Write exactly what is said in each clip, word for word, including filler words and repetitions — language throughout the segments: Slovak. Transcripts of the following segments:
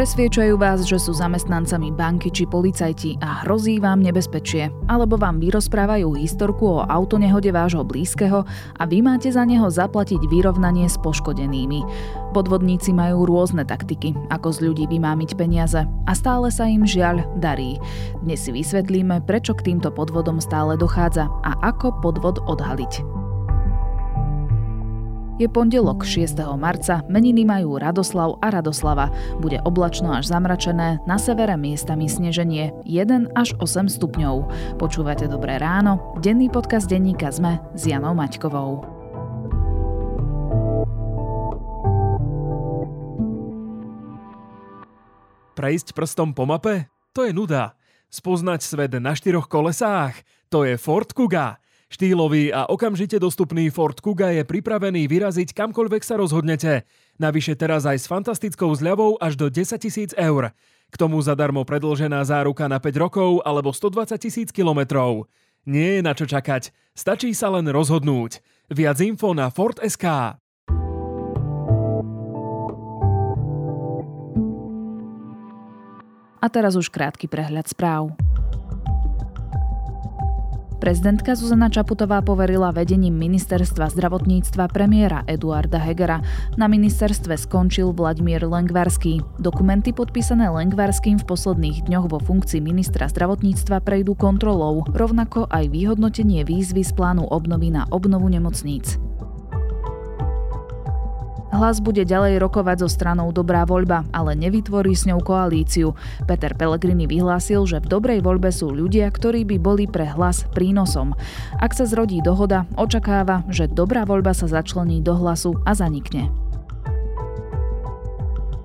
Presviečajú vás, že sú zamestnancami banky či policajti a hrozí vám nebezpečie, alebo vám vyrozprávajú historku o autonehode vášho blízkeho a vy máte za neho zaplatiť vyrovnanie s poškodenými. Podvodníci majú rôzne taktiky, ako z ľudí vymámiť peniaze a stále sa im žiaľ darí. Dnes si vysvetlíme, prečo k týmto podvodom stále dochádza a ako podvod odhaliť. Je pondelok šiesteho marca, meniny majú Radoslav a Radoslava. Bude oblačno až zamračené, na severe miestami sneženie jeden až osem stupňov. Počúvate Dobré ráno, denný podcast denníka SME s Janou Maťkovou. Prejsť prstom po mape? To je nuda. Spoznať svet na štyroch kolesách? To je Ford Kuga. Štýlový a okamžite dostupný Ford Kuga je pripravený vyraziť kamkoľvek sa rozhodnete. Navyše teraz aj s fantastickou zľavou až do desaťtisíc eur. K tomu zadarmo predĺžená záruka na päť rokov alebo stodvadsaťtisíc kilometrov. Nie je na čo čakať, stačí sa len rozhodnúť. Viac info na Ford bodka es ká. A teraz už krátky prehľad správ. Prezidentka Zuzana Čaputová poverila vedením ministerstva zdravotníctva premiéra Eduarda Hegera. Na ministerstve skončil Vladimír Lengvarský. Dokumenty podpísané Lengvarským v posledných dňoch vo funkcii ministra zdravotníctva prejdú kontrolou, rovnako aj vyhodnotenie výzvy z plánu obnovy na obnovu nemocníc. Hlas bude ďalej rokovať so stranou Dobrá voľba, ale nevytvorí s ňou koalíciu. Peter Pellegrini vyhlásil, že v Dobrej voľbe sú ľudia, ktorí by boli pre Hlas prínosom. Ak sa zrodí dohoda, očakáva, že Dobrá voľba sa začlení do Hlasu a zanikne.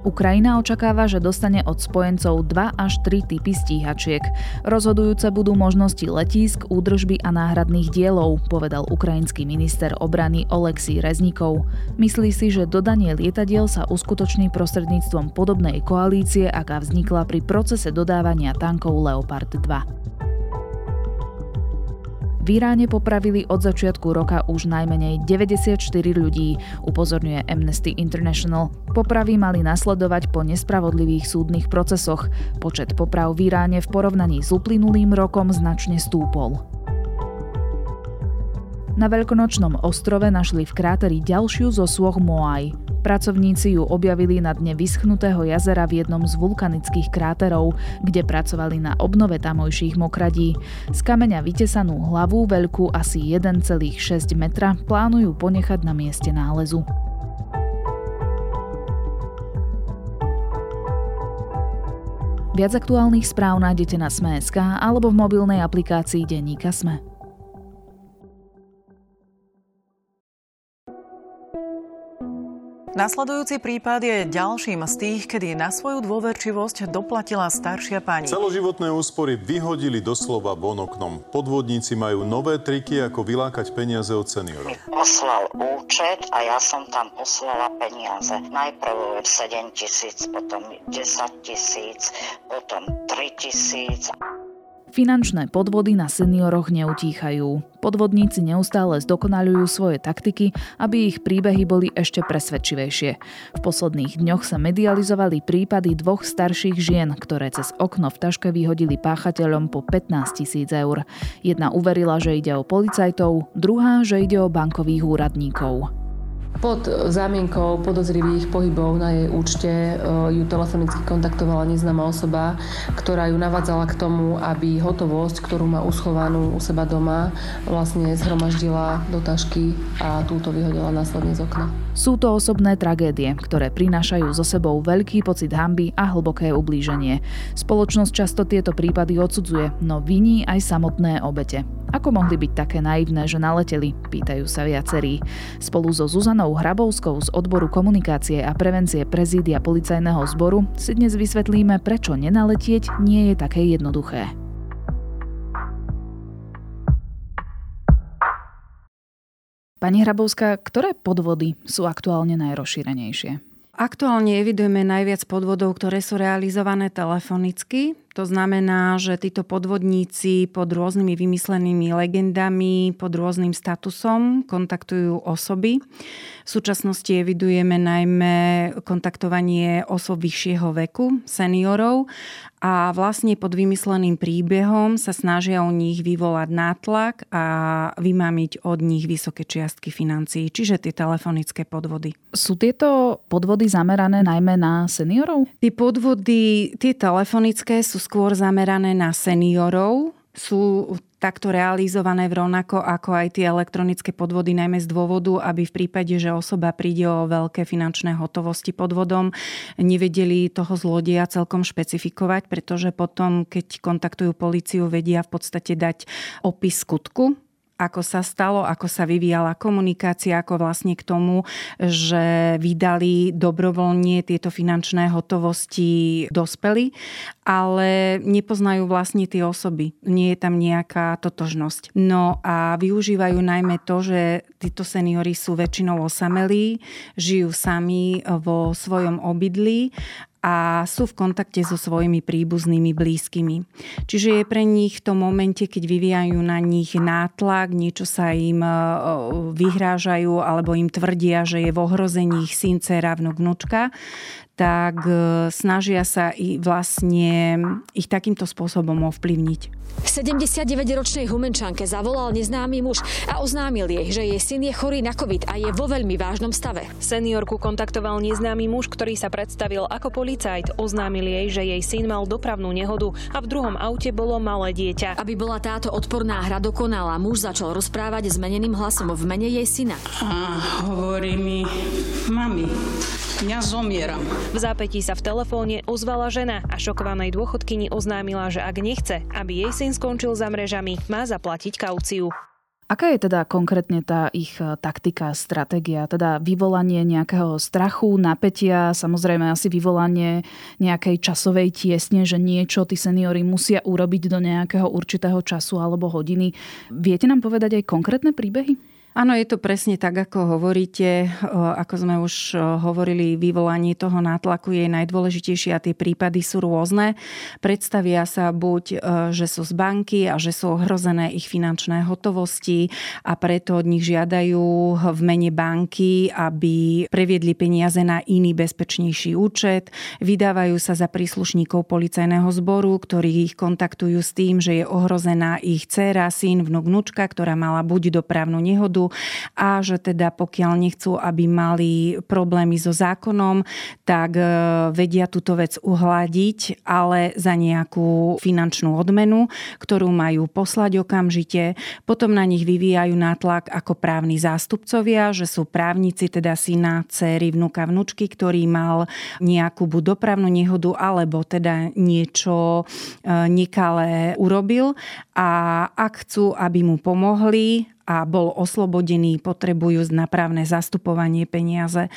Ukrajina očakáva, že dostane od spojencov dva až tri typy stíhačiek. Rozhodujúce budú možnosti letísk, údržby a náhradných dielov, povedal ukrajinský minister obrany Oleksij Reznikov. Myslí si, že dodanie lietadiel sa uskutoční prostredníctvom podobnej koalície, aká vznikla pri procese dodávania tankov Leopard dva. V Iráne popravili od začiatku roka už najmenej deväťdesiatštyri ľudí, upozorňuje Amnesty International. Popravy mali nasledovať po nespravodlivých súdnych procesoch. Počet poprav v Iráne v porovnaní s uplynulým rokom značne stúpol. Na Veľkonočnom ostrove našli v kráteri ďalšiu zo sôch Moai. Pracovníci ju objavili na dne vyschnutého jazera v jednom z vulkanických kráterov, kde pracovali na obnove tamojších mokradí. Z kameňa vytesanú hlavu, veľkú asi jeden celá šesť metra, plánujú ponechať na mieste nálezu. Viac aktuálnych správ nájdete na Sme.sk alebo v mobilnej aplikácii denníka SME. Nasledujúci prípad je ďalším z tých, kedy na svoju dôverčivosť doplatila staršia pani. Celoživotné úspory vyhodili doslova von oknom. Podvodníci majú nové triky, ako vylákať peniaze od seniorov. Poslal účet a ja som tam poslala peniaze. Najprv sedem tisíc, potom desať tisíc, potom tri tisíc. Finančné podvody na senioroch neutíchajú. Podvodníci neustále zdokonaľujú svoje taktiky, aby ich príbehy boli ešte presvedčivejšie. V posledných dňoch sa medializovali prípady dvoch starších žien, ktoré cez okno v taške vyhodili páchateľom po pätnásť tisíc eur. Jedna uverila, že ide o policajtov, druhá, že ide o bankových úradníkov. Pod zámienkou podozrivých pohybov na jej účte ju telefonicky kontaktovala neznáma osoba, ktorá ju navádzala k tomu, aby hotovosť, ktorú má uschovanú u seba doma, vlastne zhromaždila do tašky a túto vyhodila následne z okna. Sú to osobné tragédie, ktoré prinášajú so sebou veľký pocit hanby a hlboké ublíženie. Spoločnosť často tieto prípady odsudzuje, no viní aj samotné obete. Ako mohli byť také naivné, že naleteli? Pýtajú sa viacerí. Spolu so Zuzanou Hrabovskou z odboru komunikácie a prevencie prezídia policajného zboru si dnes vysvetlíme, prečo nenaletieť nie je také jednoduché. Pani Hrabovská, ktoré podvody sú aktuálne najrozšírenejšie? Aktuálne evidujeme najviac podvodov, ktoré sú realizované telefonicky. To znamená, že títo podvodníci pod rôznymi vymyslenými legendami, pod rôznym statusom kontaktujú osoby. V súčasnosti evidujeme najmä kontaktovanie osôb vyššieho veku, seniorov, a vlastne pod vymysleným príbehom sa snažia u nich vyvolať nátlak a vymámiť od nich vysoké čiastky financií, čiže tie telefonické podvody. Sú tieto podvody zamerané najmä na seniorov? Tie podvody, tie telefonické sú skôr zamerané na seniorov, sú takto realizované v rovnako ako aj tie elektronické podvody, najmä z dôvodu, aby v prípade, že osoba príde o veľké finančné hotovosti podvodom, nevedeli toho zlodeja celkom špecifikovať, pretože potom, keď kontaktujú políciu, vedia v podstate dať opis skutku, ako sa stalo, ako sa vyvíjala komunikácia, ako vlastne k tomu, že vydali dobrovoľne tieto finančné hotovosti dospelí, ale nepoznajú vlastne tie osoby. Nie je tam nejaká totožnosť. No a využívajú najmä to, že títo seniori sú väčšinou osamelí, žijú sami vo svojom obydlí a sú v kontakte so svojimi príbuznými, blízkymi. Čiže je pre nich v tom momente, keď vyvíjajú na nich nátlak, niečo sa im vyhrážajú alebo im tvrdia, že je v ohrození ich syn, dcéra, vnuk, vnúčka, tak snažia sa i vlastne ich takýmto spôsobom ovplyvniť. sedemdesiatdeväťročnej Humenčanke zavolal neznámy muž a oznámil jej, že jej syn je chorý na COVID a je vo veľmi vážnom stave. Seniorku kontaktoval neznámy muž, ktorý sa predstavil ako policajt. Oznámil jej, že jej syn mal dopravnú nehodu a v druhom aute bolo malé dieťa. Aby bola táto odporná hra dokonalá, muž začal rozprávať zmeneným hlasom v mene jej syna. A hovorí mi, mami, ja zomieram. V zápätí sa v telefóne ozvala žena a šokovanej dôchodkyni oznámila, že ak nechce, aby jej syn skončil za mrežami, má zaplatiť kauciu. Aká je teda konkrétne tá ich taktika, stratégia? Teda vyvolanie nejakého strachu, napätia, samozrejme asi vyvolanie nejakej časovej tiesne, že niečo tí seniori musia urobiť do nejakého určitého času alebo hodiny. Viete nám povedať aj konkrétne príbehy? Áno, je to presne tak, ako hovoríte. Ako sme už hovorili, vyvolanie toho nátlaku je najdôležitejšie a tie prípady sú rôzne. Predstavia sa buď, že sú z banky a že sú ohrozené ich finančné hotovosti a preto od nich žiadajú v mene banky, aby previedli peniaze na iný bezpečnejší účet. Vydávajú sa za príslušníkov policajného zboru, ktorí ich kontaktujú s tým, že je ohrozená ich dcéra, syn, vnuk, vnúčka, ktorá mala buď dopravnú nehodu, a že teda pokiaľ nechcú, aby mali problémy so zákonom, tak vedia túto vec uhladiť, ale za nejakú finančnú odmenu, ktorú majú poslať okamžite. Potom na nich vyvíjajú nátlak ako právni zástupcovia, že sú právnici, teda syna, dcery, vnuka, vnučky, ktorý mal nejakú buď dopravnú nehodu, alebo teda niečo nekalé urobil, a ak chcú, aby mu pomohli a bol oslobodený, potrebujú na právne zastupovanie peniaze.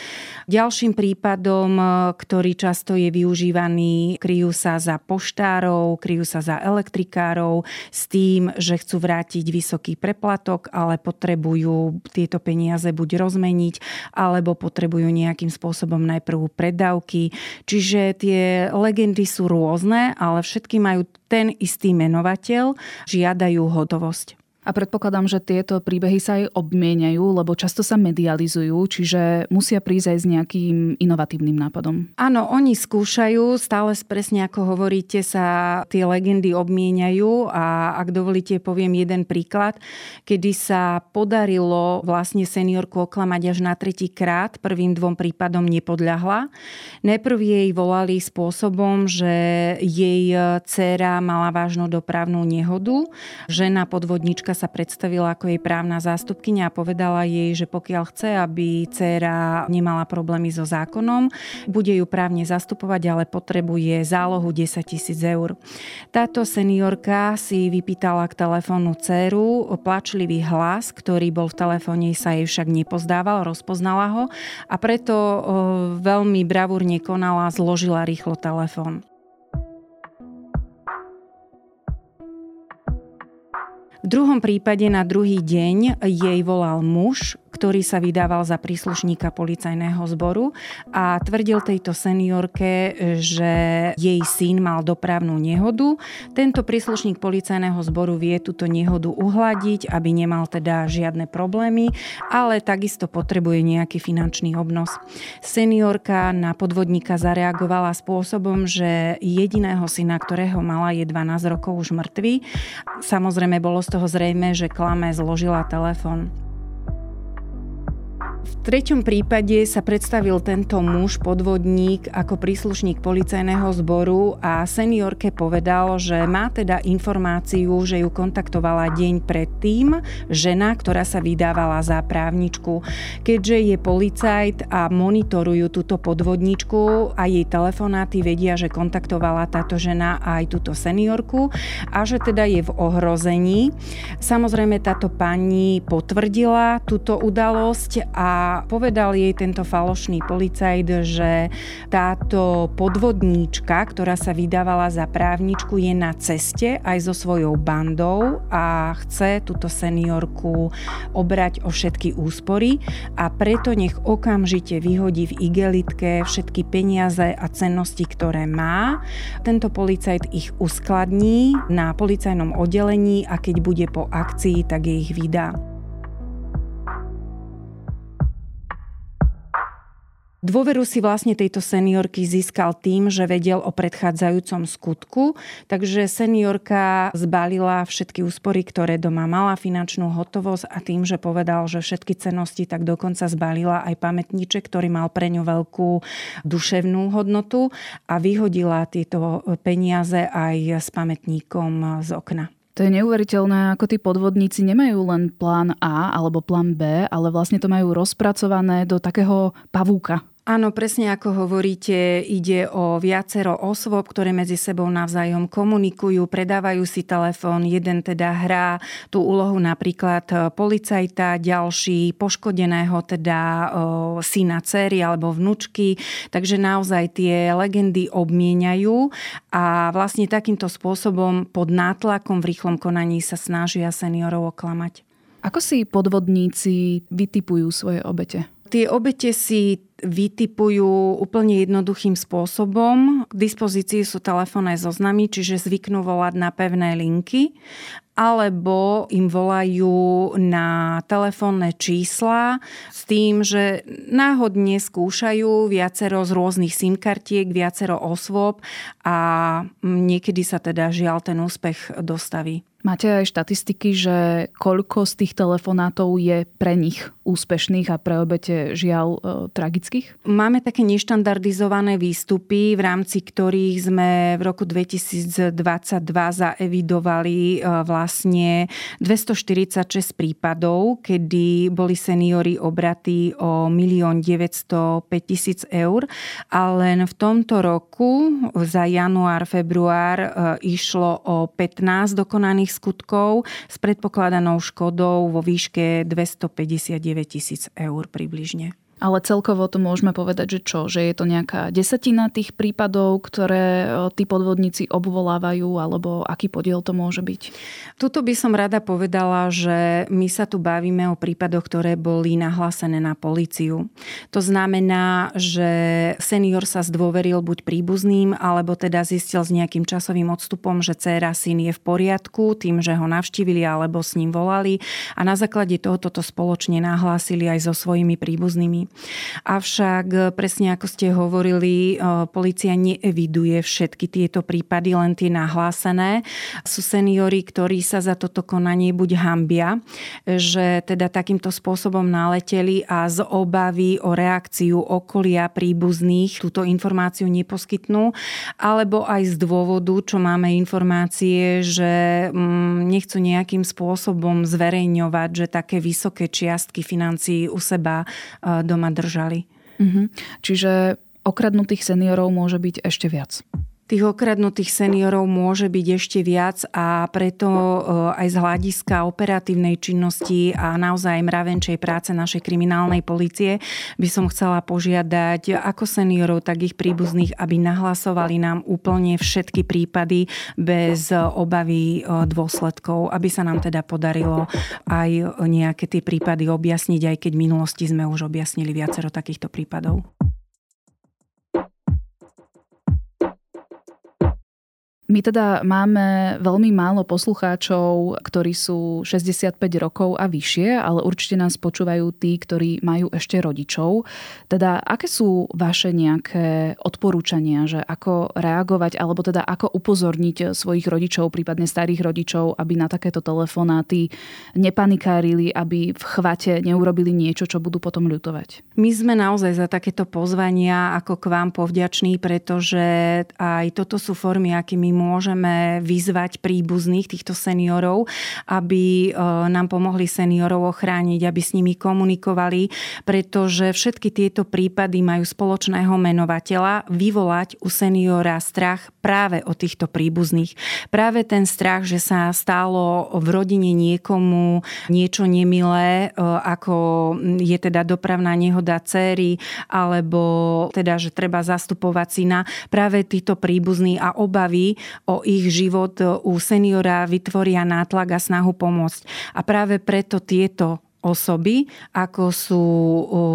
Ďalším prípadom, ktorý často je využívaný, kryjú sa za poštárov, kryjú sa za elektrikárov s tým, že chcú vrátiť vysoký preplatok, ale potrebujú tieto peniaze buď rozmeniť, alebo potrebujú nejakým spôsobom najprv predávky. Čiže tie legendy sú rôzne, ale všetky majú ten istý menovateľ, žiadajú hotovosť. A predpokladám, že tieto príbehy sa aj obmieniajú, lebo často sa medializujú, čiže musia prísť aj s nejakým inovatívnym nápadom. Áno, oni skúšajú, stále presne ako hovoríte, sa tie legendy obmieniajú a ak dovolíte, poviem jeden príklad, kedy sa podarilo vlastne seniorku oklamať až na tretí krát, prvým dvom prípadom nepodľahla. Najprv jej volali spôsobom, že jej dcéra mala vážnu dopravnú nehodu, žena podvodnička sa predstavila ako jej právna zástupkyňa a povedala jej, že pokiaľ chce, aby dcéra nemala problémy so zákonom, bude ju právne zastupovať, ale potrebuje zálohu desaťtisíc eur. Táto seniorka si vypýtala k telefónu dcéru plačlivý hlas, ktorý bol v telefóne, sa jej však nepozdával, rozpoznala ho a preto veľmi bravúrne konala, zložila rýchlo telefón. V druhom prípade na druhý deň jej volal muž, ktorý sa vydával za príslušníka policajného zboru a tvrdil tejto seniorke, že jej syn mal dopravnú nehodu. Tento príslušník policajného zboru vie túto nehodu uhladiť, aby nemal teda žiadne problémy, ale takisto potrebuje nejaký finančný obnos. Seniorka na podvodníka zareagovala spôsobom, že jediného syna, ktorého mala, je dvanásť rokov už mŕtvy. Samozrejme, bolo z toho zrejme, že klame, zložila telefón. V treťom prípade sa predstavil tento muž, podvodník, ako príslušník policajného zboru a seniorke povedal, že má teda informáciu, že ju kontaktovala deň predtým žena, ktorá sa vydávala za právničku. Keďže je policajt a monitorujú túto podvodničku a jej telefonáty, vedia, že kontaktovala táto žena aj túto seniorku a že teda je v ohrození. Samozrejme, táto pani potvrdila túto udalosť a A povedal jej tento falošný policajt, že táto podvodníčka, ktorá sa vydávala za právničku, je na ceste aj so svojou bandou a chce túto seniorku obrať o všetky úspory a preto nech okamžite vyhodí v igelitke všetky peniaze a cennosti, ktoré má. Tento policajt ich uskladní na policajnom oddelení a keď bude po akcii, tak ich vydá. Dôveru si vlastne tejto seniorky získal tým, že vedel o predchádzajúcom skutku, takže seniorka zbalila všetky úspory, ktoré doma mala, finančnú hotovosť a tým, že povedal, že všetky cennosti, tak dokonca zbalila aj pamätníček, ktorý mal pre ňu veľkú duševnú hodnotu a vyhodila tieto peniaze aj s pamätníkom z okna. To je neuveriteľné, ako tí podvodníci nemajú len plán A alebo plán B, ale vlastne to majú rozpracované do takého pavúka. Áno, presne ako hovoríte, ide o viacero osôb, ktoré medzi sebou navzájom komunikujú, predávajú si telefón, jeden teda hrá tú úlohu napríklad policajta, ďalší poškodeného, teda syna, dcery alebo vnúčky, takže naozaj tie legendy obmieniajú a vlastne takýmto spôsobom pod nátlakom v rýchlom konaní sa snažia seniorov oklamať. Ako si podvodníci vytipujú svoje obete? Tie obete si vytipujú úplne jednoduchým spôsobom. K dispozícii sú telefónne zoznamy, čiže zvyknú volať na pevné linky, alebo im volajú na telefónne čísla s tým, že náhodne skúšajú viacero z rôznych simkartiek, viacero osôb a niekedy sa teda žiaľ ten úspech dostaví. Máte aj štatistiky, že koľko z tých telefonátov je pre nich úspešných a pre obete žiaľ e, tragických? Máme také neštandardizované výstupy, v rámci ktorých sme v roku dvetisícdvadsaťdva zaevidovali e, vlastne dvestoštyridsaťšesť prípadov, kedy boli seniori obratí o milión deväťstopäťtisíc eur a len v tomto roku za január, február e, išlo o pätnásť dokonaných skutkov s predpokladanou škodou vo výške dvestopäťdesiatdeväť tisíc eur približne. Ale celkovo to môžeme povedať, že čo? Že je to nejaká desatina tých prípadov, ktoré tí podvodníci obvolávajú, alebo aký podiel to môže byť? Tuto by som rada povedala, že my sa tu bavíme o prípadoch, ktoré boli nahlásené na políciu. To znamená, že senior sa zdôveril buď príbuzným, alebo teda zistil s nejakým časovým odstupom, že dcéra, syn je v poriadku, tým, že ho navštívili alebo s ním volali a na základe toho toto spoločne nahlásili aj so svojimi príbuznými. Avšak presne ako ste hovorili, polícia neeviduje všetky tieto prípady, len tie nahlásené. Sú seniori, ktorí sa za toto konanie buď hanbia, že teda takýmto spôsobom naleteli a z obavy o reakciu okolia príbuzných túto informáciu neposkytnú, alebo aj z dôvodu, čo máme informácie, že nechcú nejakým spôsobom zverejňovať, že také vysoké čiastky financií u seba doma držali. Mhm. Čiže okradnutých seniorov môže byť ešte viac. Tých okradnutých seniorov môže byť ešte viac a preto aj z hľadiska operatívnej činnosti a naozaj mravenčej práce našej kriminálnej polície by som chcela požiadať ako seniorov, tak ich príbuzných, aby nahlasovali nám úplne všetky prípady bez obavy dôsledkov, aby sa nám teda podarilo aj nejaké tie prípady objasniť, aj keď v minulosti sme už objasnili viacero takýchto prípadov. My teda máme veľmi málo poslucháčov, ktorí sú šesťdesiatpäť rokov a vyššie, ale určite nás počúvajú tí, ktorí majú ešte rodičov. Teda aké sú vaše nejaké odporúčania, že ako reagovať, alebo teda ako upozorniť svojich rodičov, prípadne starých rodičov, aby na takéto telefonáty nepanikárili, aby v chvate neurobili niečo, čo budú potom ľutovať? My sme naozaj za takéto pozvania ako k vám povďační, pretože aj toto sú formy, akými môžeme vyzvať príbuzných týchto seniorov, aby nám pomohli seniorov ochrániť, aby s nimi komunikovali, pretože všetky tieto prípady majú spoločného menovateľa vyvolať u seniora strach práve o týchto príbuzných. Práve ten strach, že sa stalo v rodine niekomu niečo nemilé, ako je teda dopravná nehoda dcéry, alebo teda, že treba zastupovať syna. Práve títo príbuzní a obavy o ich život u seniora vytvoria nátlak a snahu pomôcť. A práve preto tieto osoby, ako sú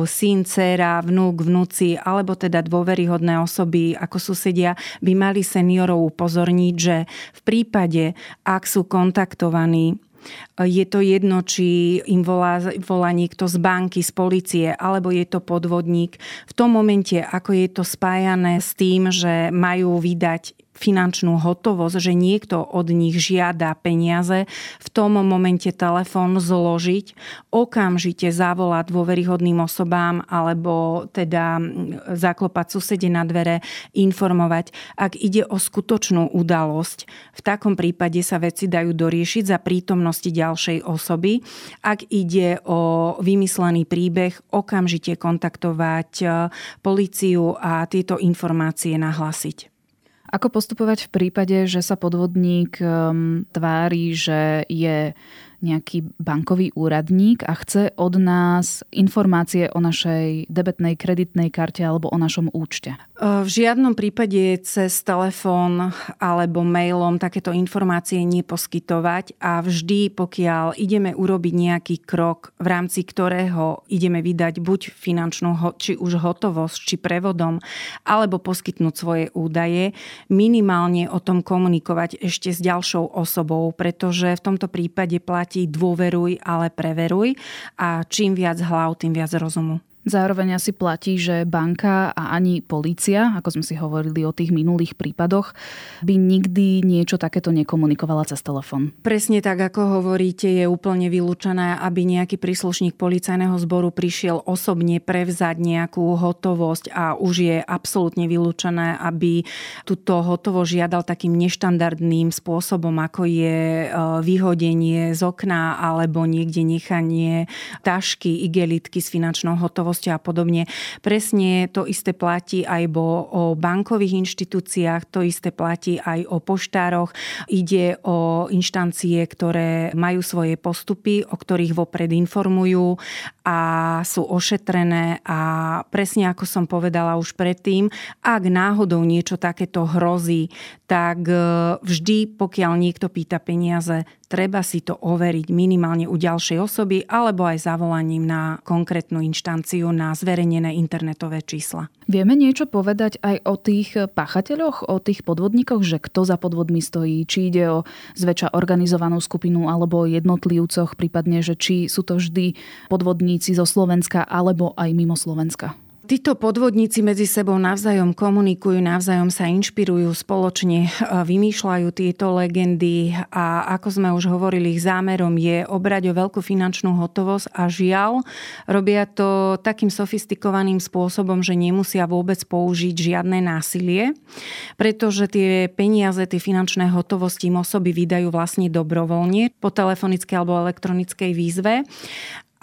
syn, dcéra, vnúk, vnúci, alebo teda dôveryhodné osoby, ako susedia, by mali seniorov upozorniť, že v prípade, ak sú kontaktovaní, je to jedno, či im volá, volá niekto z banky, z polície, alebo je to podvodník. V tom momente, ako je to spájané s tým, že majú vydať finančnú hotovosť, že niekto od nich žiada peniaze, v tom momente telefón zložiť, okamžite zavolať dôveryhodným osobám alebo teda zaklopať susede na dvere, informovať. Ak ide o skutočnú udalosť, v takom prípade sa veci dajú doriešiť za prítomnosti ďalšej osoby. Ak ide o vymyslený príbeh, okamžite kontaktovať políciu a tieto informácie nahlásiť. Ako postupovať v prípade, že sa podvodník tvári, že je nejaký bankový úradník a chce od nás informácie o našej debetnej, kreditnej karte alebo o našom účte? V žiadnom prípade cez telefón alebo mailom takéto informácie neposkytovať a vždy, pokiaľ ideme urobiť nejaký krok, v rámci ktorého ideme vydať buď finančnú, či už hotovosť, či prevodom, alebo poskytnúť svoje údaje, minimálne o tom komunikovať ešte s ďalšou osobou, pretože v tomto prípade platí dôveruj, ale preveruj a čím viac hlav, tým viac rozumu. Zároveň asi platí, že banka a ani polícia, ako sme si hovorili o tých minulých prípadoch, by nikdy niečo takéto nekomunikovala cez telefón. Presne tak, ako hovoríte, je úplne vylúčené, aby nejaký príslušník policajného zboru prišiel osobne prevzať nejakú hotovosť a už je absolútne vylúčené, aby túto hotovosť žiadal takým neštandardným spôsobom, ako je vyhodenie z okna alebo niekde nechanie tašky, igelitky s finančnou hotovosťou a podobne. Presne to isté platí aj o bankových inštitúciách, to isté platí aj o poštároch. Ide o inštancie, ktoré majú svoje postupy, o ktorých vopred informujú a sú ošetrené a presne ako som povedala už predtým, ak náhodou niečo takéto hrozí, tak vždy, pokiaľ niekto pýta peniaze, treba si to overiť minimálne u ďalšej osoby alebo aj zavolaním na konkrétnu inštanciu na zverejnené internetové čísla. Vieme niečo povedať aj o tých páchateľoch, o tých podvodníkoch, že kto za podvodmi stojí, či ide o zväčša organizovanú skupinu alebo jednotlivcoch, prípadne, že či sú to vždy podvodníci zo Slovenska alebo aj mimo Slovenska? Títo podvodníci medzi sebou navzájom komunikujú, navzájom sa inšpirujú, spoločne vymýšľajú tieto legendy a ako sme už hovorili, ich zámerom je obrať o veľkú finančnú hotovosť a žiaľ, robia to takým sofistikovaným spôsobom, že nemusia vôbec použiť žiadne násilie, pretože tie peniaze, tie finančné hotovosti im osoby vydajú vlastne dobrovoľne po telefonickej alebo elektronickej výzve.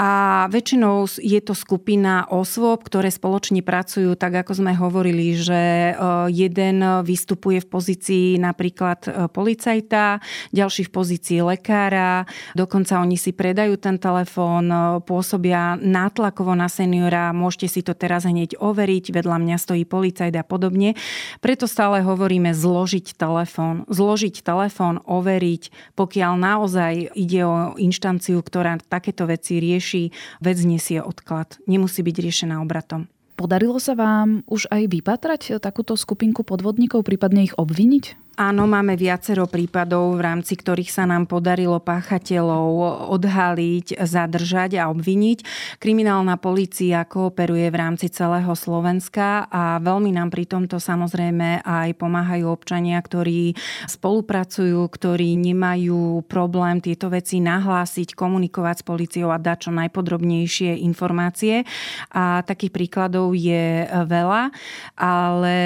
a väčšinou je to skupina osôb, ktoré spoločne pracujú, tak ako sme hovorili, že jeden vystupuje v pozícii napríklad policajta, ďalší v pozícii lekára, dokonca oni si predajú ten telefón, pôsobia nátlakovo na seniora, môžete si to teraz hneď overiť, vedľa mňa stojí policajt a podobne. Preto stále hovoríme zložiť telefón, zložiť telefón, overiť, pokiaľ naozaj ide o inštanciu, ktorá takéto veci rieši, vec nesie odklad. Nemusí byť riešená obratom. Podarilo sa vám už aj vypatrať takúto skupinku podvodníkov, prípadne ich obviniť? Áno, máme viacero prípadov, v rámci ktorých sa nám podarilo páchateľov odhaliť, zadržať a obviniť. Kriminálna polícia kooperuje v rámci celého Slovenska a veľmi nám pri tomto samozrejme aj pomáhajú občania, ktorí spolupracujú, ktorí nemajú problém tieto veci nahlásiť, komunikovať s políciou a dať čo najpodrobnejšie informácie. A takých príkladov je veľa, ale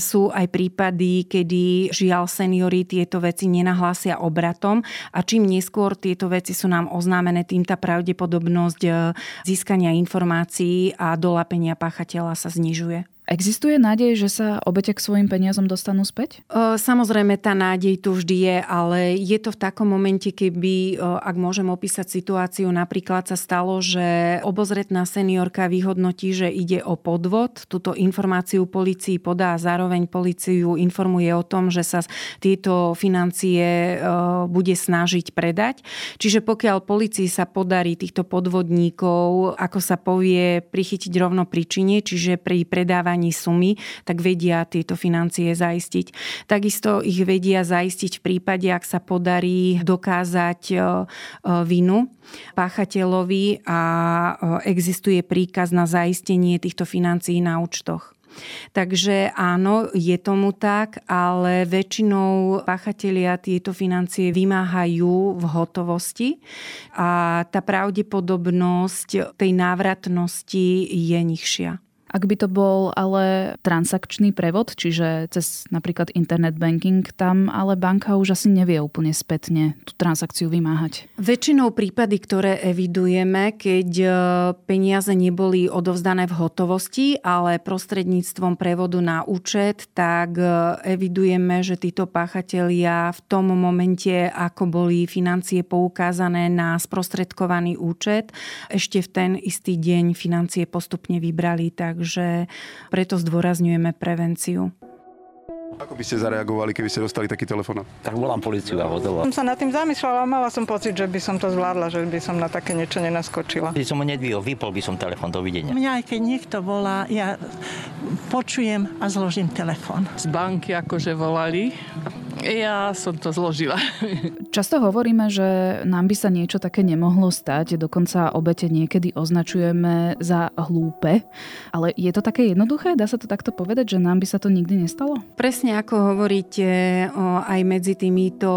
sú aj prípady, kedy žiaľ, seniori tieto veci nenahlásia obratom a čím neskôr tieto veci sú nám oznámené, tým tá pravdepodobnosť získania informácií a dolapenia páchateľa sa znižuje. Existuje nádej, že sa obete k svojim peniazom dostanú späť? Samozrejme, tá nádej tu vždy je, ale je to v takom momente, keby, ak môžem opísať situáciu, napríklad sa stalo, že obozretná seniorka vyhodnotí, že ide o podvod, túto informáciu polícii podá a zároveň políciu informuje o tom, že sa tieto financie bude snažiť predať. Čiže pokiaľ polícii sa podarí týchto podvodníkov, ako sa povie, prichytiť rovno pri čine, čiže pri predávaní sumy, tak vedia tieto financie zaistiť. Takisto ich vedia zaistiť v prípade, ak sa podarí dokázať vinu páchateľovi a existuje príkaz na zaistenie týchto financií na účtoch. Takže áno, je tomu tak, ale väčšinou páchatelia tieto financie vymáhajú v hotovosti a tá pravdepodobnosť tej návratnosti je nižšia. Ak by to bol ale transakčný prevod, čiže cez napríklad internet banking, tam ale banka už asi nevie úplne spätne tú transakciu vymáhať. Väčšinou prípady, ktoré evidujeme, keď peniaze neboli odovzdané v hotovosti, ale prostredníctvom prevodu na účet, tak evidujeme, že títo páchatelia v tom momente, ako boli financie poukázané na sprostredkovaný účet, ešte v ten istý deň financie postupne vybrali, tak takže preto zdôrazňujeme prevenciu. Ako by ste zareagovali, keby ste dostali taký telefonát? Tak volám políciu a hotovo. Som sa nad tým zamýšľala a mala som pocit, že by som to zvládla, že by som na také niečo nenaskočila. By som ho nedvíhol, vypol by som telefon, dovidenia. Mňa aj keď niekto volá, ja počujem a zložím telefon. Z banky akože volali, ja som to zložila. Často hovoríme, že nám by sa niečo také nemohlo stať, dokonca obete niekedy označujeme za hlúpe, ale je to také jednoduché? Dá sa to takto povedať, že nám by sa to nikdy nestalo? Presne ako hovoríte, aj medzi týmito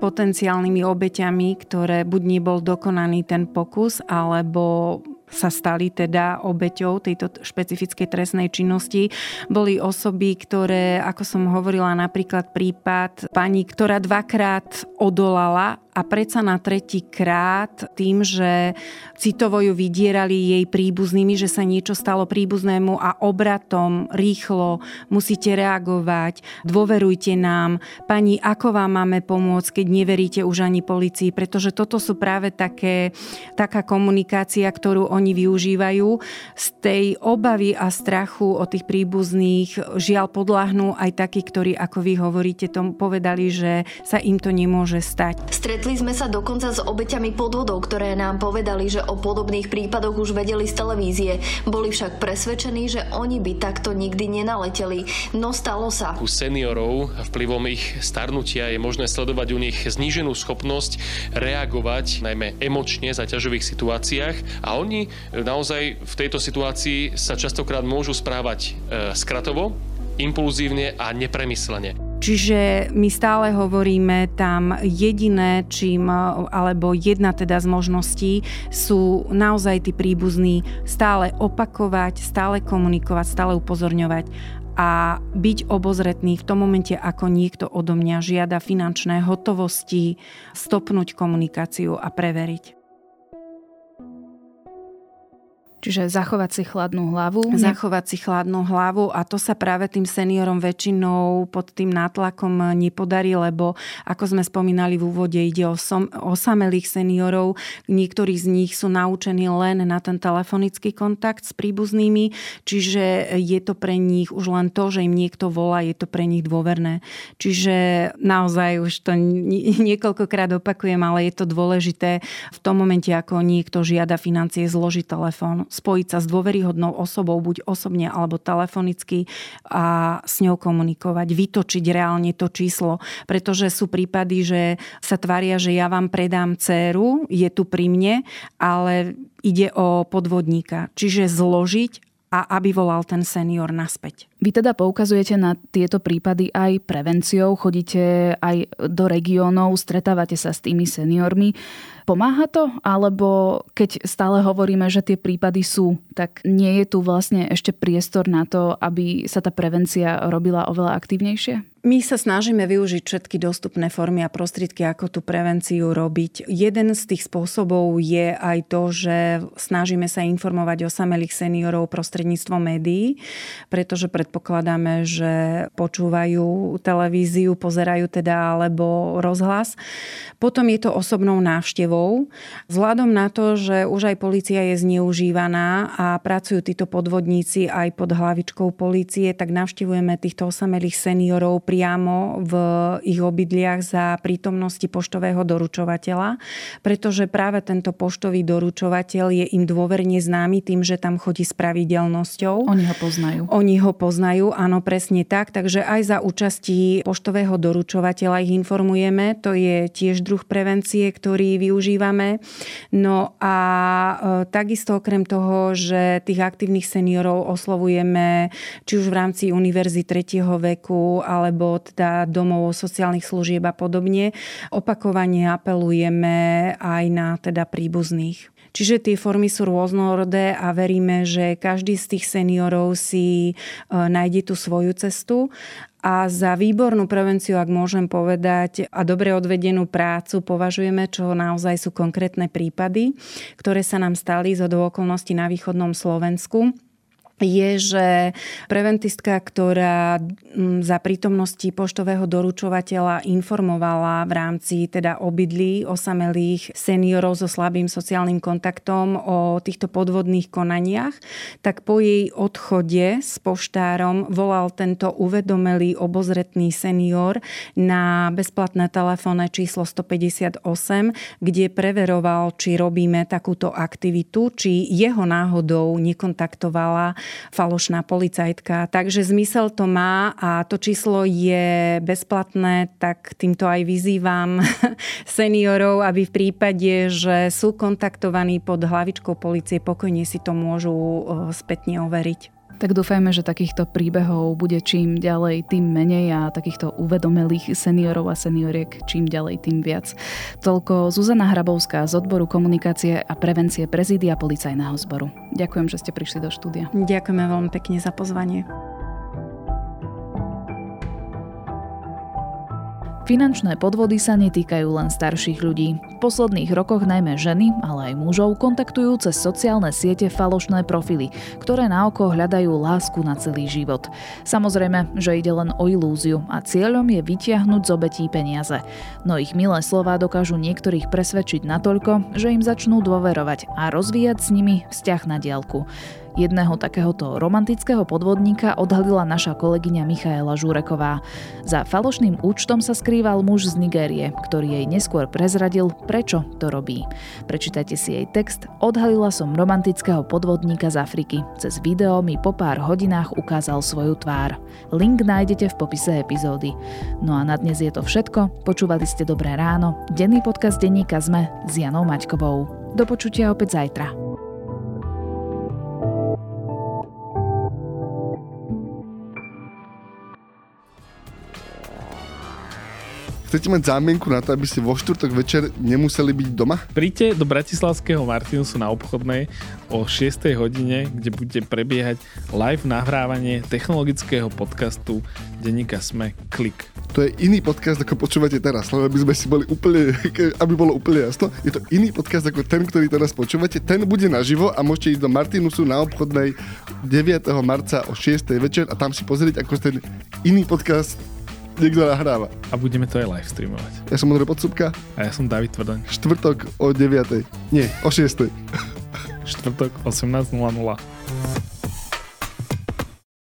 potenciálnymi obeťami, ktoré buď nebol dokonaný ten pokus, alebo sa stali teda obeťou tejto špecifickej trestnej činnosti. Boli osoby, ktoré, ako som hovorila, napríklad prípad pani, ktorá dvakrát odolala a predsa na tretí krát tým, že citovo ju vydierali jej príbuznými, že sa niečo stalo príbuznému a obratom rýchlo musíte reagovať, dôverujte nám, pani, ako vám máme pomôcť, keď neveríte už ani polícii, pretože toto sú práve také, taká komunikácia, ktorú oni využívajú. Z tej obavy a strachu o tých príbuzných žiaľ podľahnú aj takí, ktorí, ako vy hovoríte, tomu povedali, že sa im to nemôže stať. Stretli sme sa dokonca s obeťami podvodov, ktoré nám povedali, že o podobných prípadoch už vedeli z televízie. Boli však presvedčení, že oni by takto nikdy nenaleteli. No stalo sa. U seniorov vplyvom ich starnutia je možné sledovať u nich zníženú schopnosť reagovať, najmä emočne v záťažových situáciách. A oni naozaj v tejto situácii sa častokrát môžu správať e, skratovo, impulzívne a nepremyslene. Čiže my stále hovoríme tam jediné, čím, alebo jedna teda z možností sú naozaj tí príbuzní stále opakovať, stále komunikovať, stále upozorňovať a byť obozretný v tom momente, ako niekto odo mňa žiada finančné hotovosti, stopnúť komunikáciu a preveriť. Čiže zachovať si chladnú hlavu. Zachovať si chladnú hlavu a to sa práve tým seniorom väčšinou pod tým nátlakom nepodarí, lebo ako sme spomínali v úvode, ide o som, osamelých seniorov. Niektorí z nich sú naučení len na ten telefonický kontakt s príbuznými, čiže je to pre nich už len to, že im niekto volá, je to pre nich dôverné. Čiže naozaj už to niekoľkokrát opakujem, ale je to dôležité v tom momente, ako niekto žiada financie, zložiť telefón, spojiť sa s dôveryhodnou osobou, buď osobne alebo telefonicky a s ňou komunikovať, vytočiť reálne to číslo, pretože sú prípady, že sa tvária, že ja vám predám dcéru, je tu pri mne, ale ide o podvodníka, čiže zložiť a aby volal ten senior naspäť. Vy teda poukazujete na tieto prípady aj prevenciou, chodíte aj do regiónov, stretávate sa s tými seniormi. Pomáha to? Alebo keď stále hovoríme, že tie prípady sú, tak nie je tu vlastne ešte priestor na to, aby sa tá prevencia robila oveľa aktívnejšie? My sa snažíme využiť všetky dostupné formy a prostriedky, ako tú prevenciu robiť. Jeden z tých spôsobov je aj to, že snažíme sa informovať o osamelých seniorov prostredníctvom médií, pretože predpokladáme, že počúvajú televíziu, pozerajú teda alebo rozhlas. Potom je to osobnou návštevou. Vzhľadom na to, že už aj polícia je zneužívaná a pracujú títo podvodníci aj pod hlavičkou polície, tak navštevujeme týchto osamelých seniorov priamo v ich obydliach za prítomnosti poštového doručovateľa, pretože práve tento poštový doručovateľ je im dôverne známy tým, že tam chodí s pravidelnosťou. Oni ho poznajú. Oni ho poznajú, áno, presne tak. Takže aj za účasti poštového doručovateľa ich informujeme. To je tiež druh prevencie, ktorý využívame. No a takisto okrem toho, že tých aktívnych seniorov oslovujeme či už v rámci Univerzity tretieho veku alebo teda domov sociálnych služieb a podobne. Opakovane apelujeme aj na teda príbuzných. Čiže tie formy sú rôznorodé a veríme, že každý z tých seniorov si nájde tú svoju cestu. A za výbornú prevenciu, ak môžem povedať, a dobre odvedenú prácu považujeme, čo naozaj sú konkrétne prípady, ktoré sa nám stali zo okolností na východnom Slovensku. Je, že preventistka, ktorá za prítomnosti poštového doručovateľa informovala v rámci teda obydlí osamelých seniorov so slabým sociálnym kontaktom o týchto podvodných konaniach, tak po jej odchode s poštárom volal tento uvedomelý obozretný senior na bezplatné telefónne číslo sto päťdesiatosem, kde preveroval, či robíme takúto aktivitu, či jeho náhodou nekontaktovala falošná policajtka. Takže zmysel to má a to číslo je bezplatné, tak týmto aj vyzývam seniorov, aby v prípade, že sú kontaktovaní pod hlavičkou polície, pokojne si to môžu spätne overiť. Tak dúfajme, že takýchto príbehov bude čím ďalej tým menej a takýchto uvedomelých seniorov a senioriek čím ďalej tým viac. Toľko Zuzana Hrabovská z odboru komunikácie a prevencie prezídia policajného zboru. Ďakujem, že ste prišli do štúdia. Ďakujeme veľmi pekne za pozvanie. Finančné podvody sa netýkajú len starších ľudí. V posledných rokoch najmä ženy, ale aj mužov kontaktujú cez sociálne siete falošné profily, ktoré naoko hľadajú lásku na celý život. Samozrejme, že ide len o ilúziu a cieľom je vytiahnuť z obetí peniaze. No ich milé slová dokážu niektorých presvedčiť natoľko, že im začnú dôverovať a rozvíjať s nimi vzťah na diaľku. Jedného takéhoto romantického podvodníka odhalila naša kolegyňa Michaela Žúreková. Za falošným účtom sa skrýval muž z Nigérie, ktorý jej neskôr prezradil, prečo to robí. Prečítajte si jej text Odhalila som romantického podvodníka z Afriky. Cez video mi po pár hodinách ukázal svoju tvár. Link nájdete v popise epizódy. No a na dnes je to všetko. Počúvali ste Dobré ráno, denný podcast denníka SME s Janou Maťkovou. Do počutia opäť zajtra. Chcete mať zámienku na to, aby ste vo štvrtok večer nemuseli byť doma? Príďte do Bratislavského Martinusu na Obchodnej o šiestej hodine, kde budete prebiehať live nahrávanie technologického podcastu denníka SME Klik. to je iný podcast, ako počúvate teraz, len aby sme si boli úplne, aby bolo úplne jasno. Je to iný podcast ako ten, ktorý teraz počúvate. Ten bude naživo a môžete ísť do Martinusu na Obchodnej deviateho marca o šiestej večer a tam si pozrieť, ako ten iný podcast niekto nahráva. A budeme to aj live streamovať. Ja som Andrej Podsubka. A ja som David Tvrdoň. Štvrtok o deviatej. Nie, o šiestej. Štvrtok osemnásť nula nula.